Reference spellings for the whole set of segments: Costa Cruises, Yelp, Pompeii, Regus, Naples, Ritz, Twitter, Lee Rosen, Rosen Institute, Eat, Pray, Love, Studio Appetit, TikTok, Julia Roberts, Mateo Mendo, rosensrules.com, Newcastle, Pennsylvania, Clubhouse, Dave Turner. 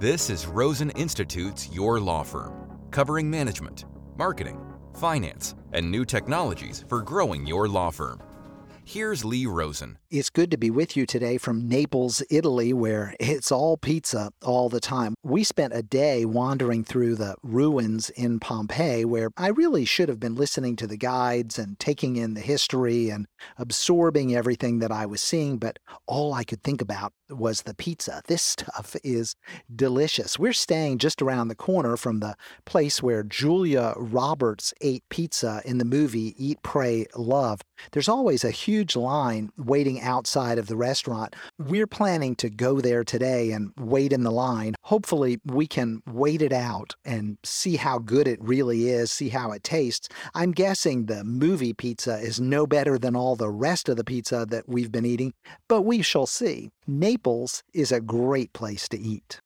This is Rosen Institute's Your Law Firm, covering management, marketing, finance, and new technologies for growing your law firm. Here's Lee Rosen. It's good to be with you today from Naples, Italy, where it's all pizza all the time. We spent a day wandering through the ruins in Pompeii, where I really should have been listening to the guides and taking in the history and absorbing everything that I was seeing, but all I could think about was the pizza. This stuff is delicious. We're staying just around the corner from the place where Julia Roberts ate pizza in the movie Eat, Pray, Love. There's always a huge line waiting outside of the restaurant. We're planning to go there today and wait in the line. Hopefully, we can wait it out and see how good it really is, see how it tastes. I'm guessing the movie pizza is no better than all the rest of the pizza that we've been eating, but we shall see. Naples is a great place to eat.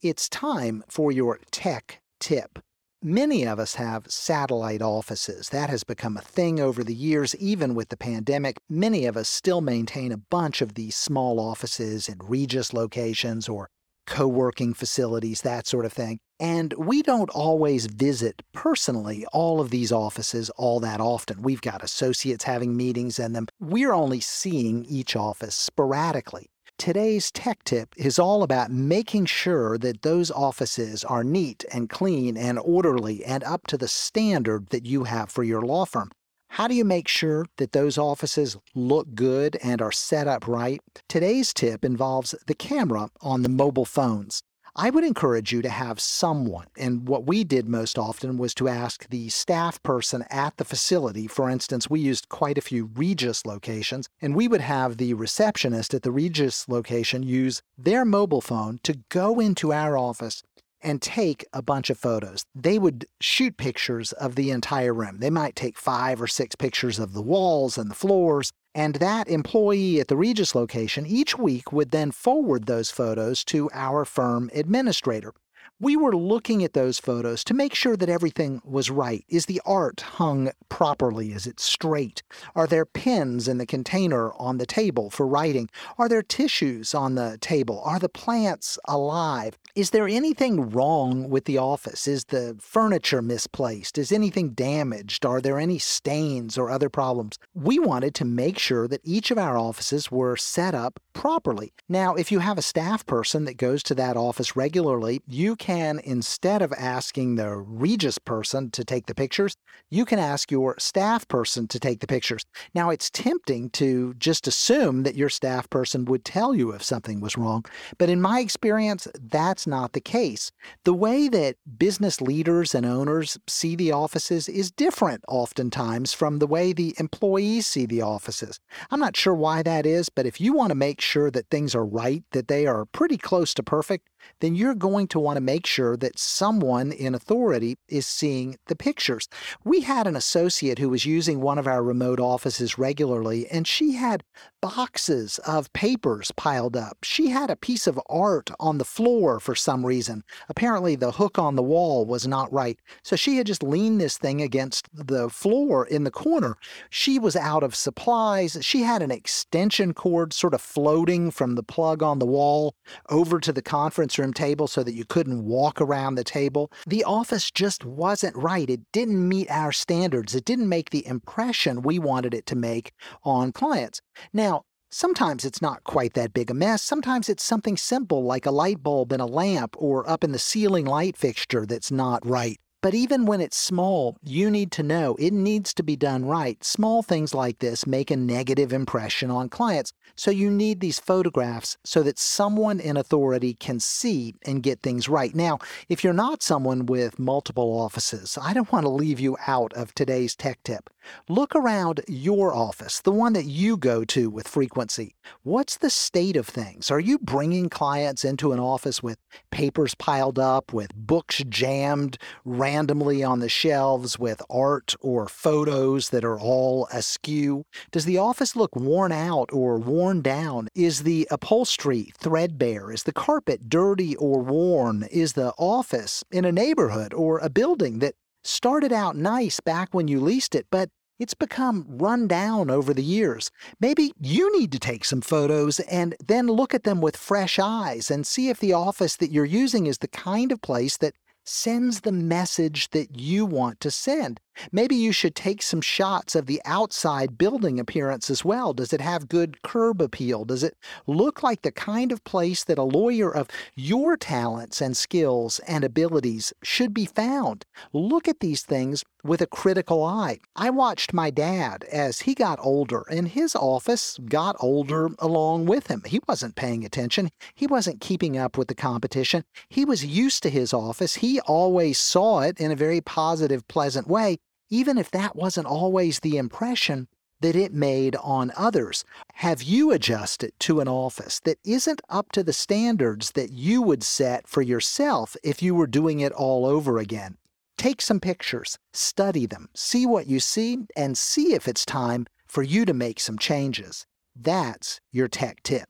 It's time for your tech tip. Many of us have satellite offices. That has become a thing over the years, even with the pandemic. Many of us still maintain a bunch of these small offices in Regus locations or co-working facilities, that sort of thing. And we don't always visit personally all of these offices all that often. We've got associates having meetings in them. We're only seeing each office sporadically. Today's tech tip is all about making sure that those offices are neat and clean and orderly and up to the standard that you have for your law firm. How do you make sure that those offices look good and are set up right? Today's tip involves the camera on the mobile phones. I would encourage you to have someone, and what we did most often was to ask the staff person at the facility. For instance, we used quite a few Regus locations, and we would have the receptionist at the Regus location use their mobile phone to go into our office and take a bunch of photos. They would shoot pictures of the entire room. They might take 5 or 6 pictures of the walls and the floors. And that employee at the Regus location each week would then forward those photos to our firm administrator. We were looking at those photos to make sure that everything was right. Is the art hung properly? Is it straight? Are there pens in the container on the table for writing? Are there tissues on the table? Are the plants alive? Is there anything wrong with the office? Is the furniture misplaced? Is anything damaged? Are there any stains or other problems? We wanted to make sure that each of our offices were set up properly. Now, if you have a staff person that goes to that office regularly, you can, instead of asking the Regus person to take the pictures, you can ask your staff person to take the pictures. Now, it's tempting to just assume that your staff person would tell you if something was wrong, but in my experience, that's not the case. The way that business leaders and owners see the offices is different oftentimes from the way the employees see the offices. I'm not sure why that is, but if you want to make sure that things are right, that they are pretty close to perfect, then you're going to want to make sure that someone in authority is seeing the pictures. We had an associate who was using one of our remote offices regularly, and she had boxes of papers piled up. She had a piece of art on the floor for some reason. Apparently, the hook on the wall was not right, so she had just leaned this thing against the floor in the corner. She was out of supplies. She had an extension cord sort of floating from the plug on the wall over to the conference room table so that you couldn't walk around the table. The office just wasn't right. It didn't meet our standards. It didn't make the impression we wanted it to make on clients. Now, sometimes it's not quite that big a mess. Sometimes it's something simple like a light bulb in a lamp or up in the ceiling light fixture that's not right. But even when it's small, you need to know it needs to be done right. Small things like this make a negative impression on clients, so you need these photographs so that someone in authority can see and get things right. Now, if you're not someone with multiple offices, I don't want to leave you out of today's tech tip. Look around your office, the one that you go to with frequency. What's the state of things? Are you bringing clients into an office with papers piled up, with books jammed randomly on the shelves, with art or photos that are all askew? Does the office look worn out or worn down? Is the upholstery threadbare? Is the carpet dirty or worn? Is the office in a neighborhood or a building that started out nice back when you leased it, but It's become run down over the years. Maybe you need to take some photos and then look at them with fresh eyes and see if the office that you're using is the kind of place that sends the message that you want to send. Maybe you should take some shots of the outside building appearance as well. Does it have good curb appeal? Does it look like the kind of place that a lawyer of your talents and skills and abilities should be found? Look at these things with a critical eye. I watched my dad as he got older, and his office got older along with him. He wasn't paying attention. He wasn't keeping up with the competition. He was used to his office. He always saw it in a very positive, pleasant way, even if that wasn't always the impression that it made on others. Have you adjusted to an office that isn't up to the standards that you would set for yourself if you were doing it all over again? Take some pictures, study them, see what you see, and see if it's time for you to make some changes. That's your tech tip.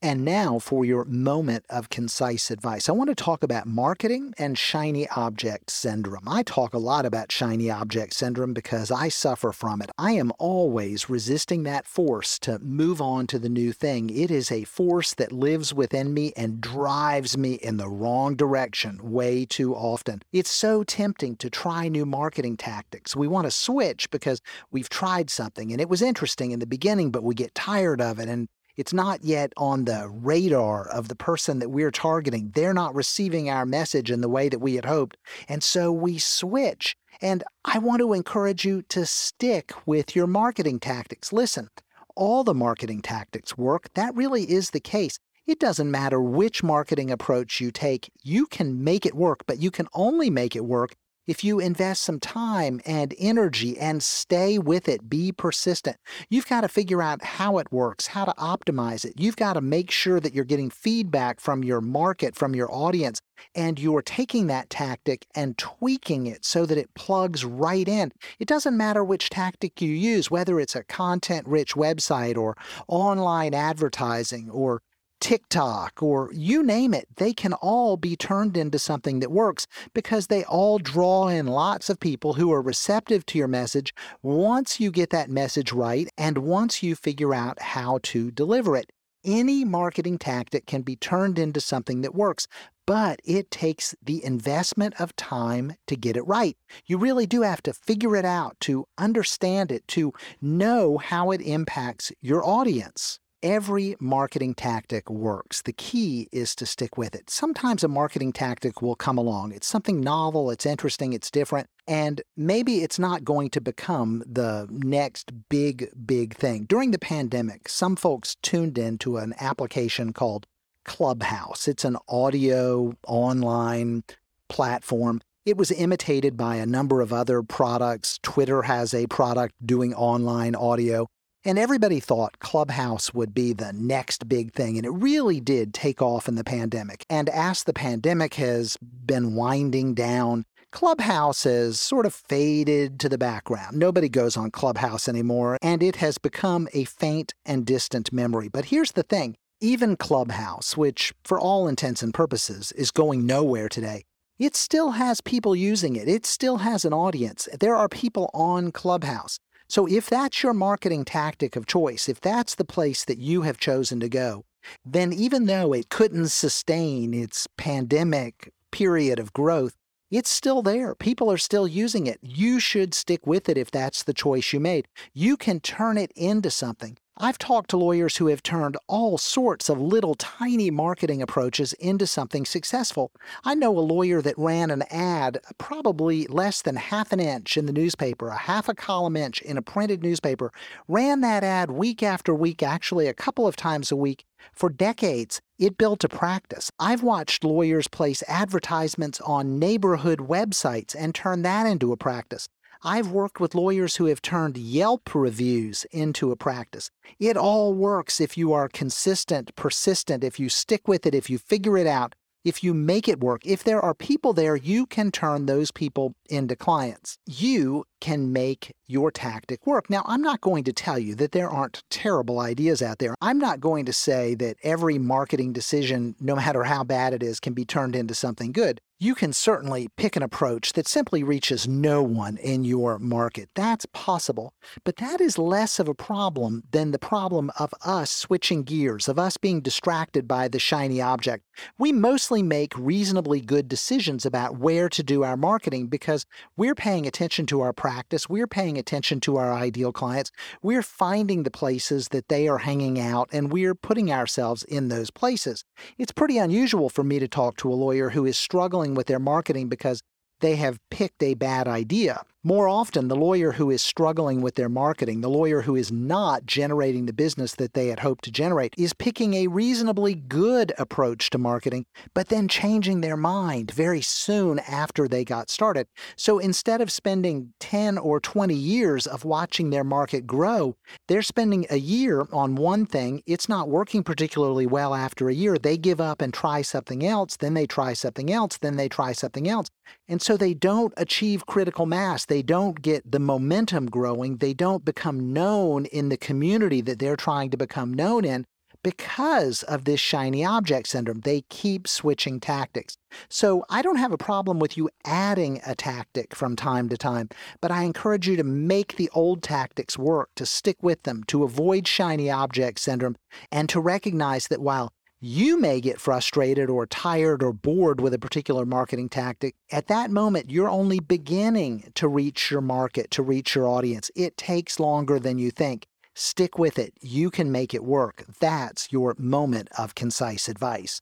And now for your moment of concise advice. I want to talk about marketing and shiny object syndrome. I talk a lot about shiny object syndrome because I suffer from it. I am always resisting that force to move on to the new thing. It is a force that lives within me and drives me in the wrong direction way too often. It's so tempting to try new marketing tactics. We want to switch because we've tried something and it was interesting in the beginning, but we get tired of it and it's not yet on the radar of the person that we're targeting. They're not receiving our message in the way that we had hoped, and so we switch. And I want to encourage you to stick with your marketing tactics. Listen, all the marketing tactics work. That really is the case. It doesn't matter which marketing approach you take. You can make it work, but you can only make it work if you invest some time and energy and stay with it, be persistent. You've got to figure out how it works, how to optimize it. You've got to make sure that you're getting feedback from your market, from your audience, and you're taking that tactic and tweaking it so that it plugs right in. It doesn't matter which tactic you use, whether it's a content-rich website or online advertising or TikTok, or you name it, they can all be turned into something that works because they all draw in lots of people who are receptive to your message once you get that message right and once you figure out how to deliver it. Any marketing tactic can be turned into something that works, but it takes the investment of time to get it right. You really do have to figure it out, to understand it, to know how it impacts your audience. Every marketing tactic works. The key is to stick with it. Sometimes a marketing tactic will come along. It's something novel, it's interesting, it's different, and maybe it's not going to become the next big thing. During the pandemic, some folks tuned into an application called Clubhouse. It's an audio online platform. It was imitated by a number of other products. Twitter has a product doing online audio. And everybody thought Clubhouse would be the next big thing, and it really did take off in the pandemic. And as the pandemic has been winding down, Clubhouse has sort of faded to the background. Nobody goes on Clubhouse anymore, and it has become a faint and distant memory. But here's the thing. Even Clubhouse, which for all intents and purposes is going nowhere today, it still has people using it. It still has an audience. There are people on Clubhouse. So if that's your marketing tactic of choice, if that's the place that you have chosen to go, then even though it couldn't sustain its pandemic period of growth, it's still there. People are still using it. You should stick with it if that's the choice you made. You can turn it into something. I've talked to lawyers who have turned all sorts of little tiny marketing approaches into something successful. I know a lawyer that ran an ad probably less than half an inch in the newspaper, a half a column inch in a printed newspaper, ran that ad week after week, actually a couple of times a week, for decades. It built a practice. I've watched lawyers place advertisements on neighborhood websites and turn that into a practice. I've worked with lawyers who have turned Yelp reviews into a practice. It all works if you are consistent, persistent, if you stick with it, if you figure it out, if you make it work. If there are people there, you can turn those people into clients. You can make your tactic work. Now, I'm not going to tell you that there aren't terrible ideas out there. I'm not going to say that every marketing decision, no matter how bad it is, can be turned into something good. You can certainly pick an approach that simply reaches no one in your market. That's possible, but that is less of a problem than the problem of us switching gears, of us being distracted by the shiny object. We mostly make reasonably good decisions about where to do our marketing because we're paying attention to our practice, we're paying attention to our ideal clients, we're finding the places that they are hanging out, and we're putting ourselves in those places. It's pretty unusual for me to talk to a lawyer who is struggling with their marketing because they have picked a bad idea. More often, the lawyer who is struggling with their marketing, the lawyer who is not generating the business that they had hoped to generate, is picking a reasonably good approach to marketing, but then changing their mind very soon after they got started. So instead of spending 10 or 20 years of watching their market grow, they're spending a year on one thing. It's not working particularly well after a year. They give up and try something else, then they try something else, then they try something else. And so they don't achieve critical mass. They don't get the momentum growing. They don't become known in the community that they're trying to become known in because of this shiny object syndrome. They keep switching tactics. So I don't have a problem with you adding a tactic from time to time, but I encourage you to make the old tactics work, to stick with them, to avoid shiny object syndrome, and to recognize that while you may get frustrated or tired or bored with a particular marketing tactic, at that moment, you're only beginning to reach your market, to reach your audience. It takes longer than you think. Stick with it. You can make it work. That's your moment of concise advice.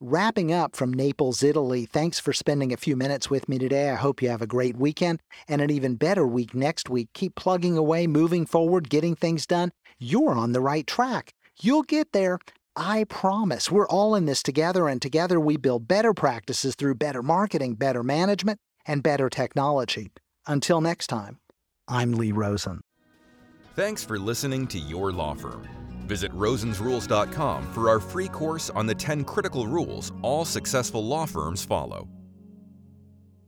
Wrapping up from Naples, Italy, thanks for spending a few minutes with me today. I hope you have a great weekend and an even better week next week. Keep plugging away, moving forward, getting things done. You're on the right track. You'll get there. I promise. We're all in this together, and together we build better practices through better marketing, better management, and better technology. Until next time, I'm Lee Rosen. Thanks for listening to Your Law Firm. Visit rosensrules.com for our free course on the 10 critical rules all successful law firms follow.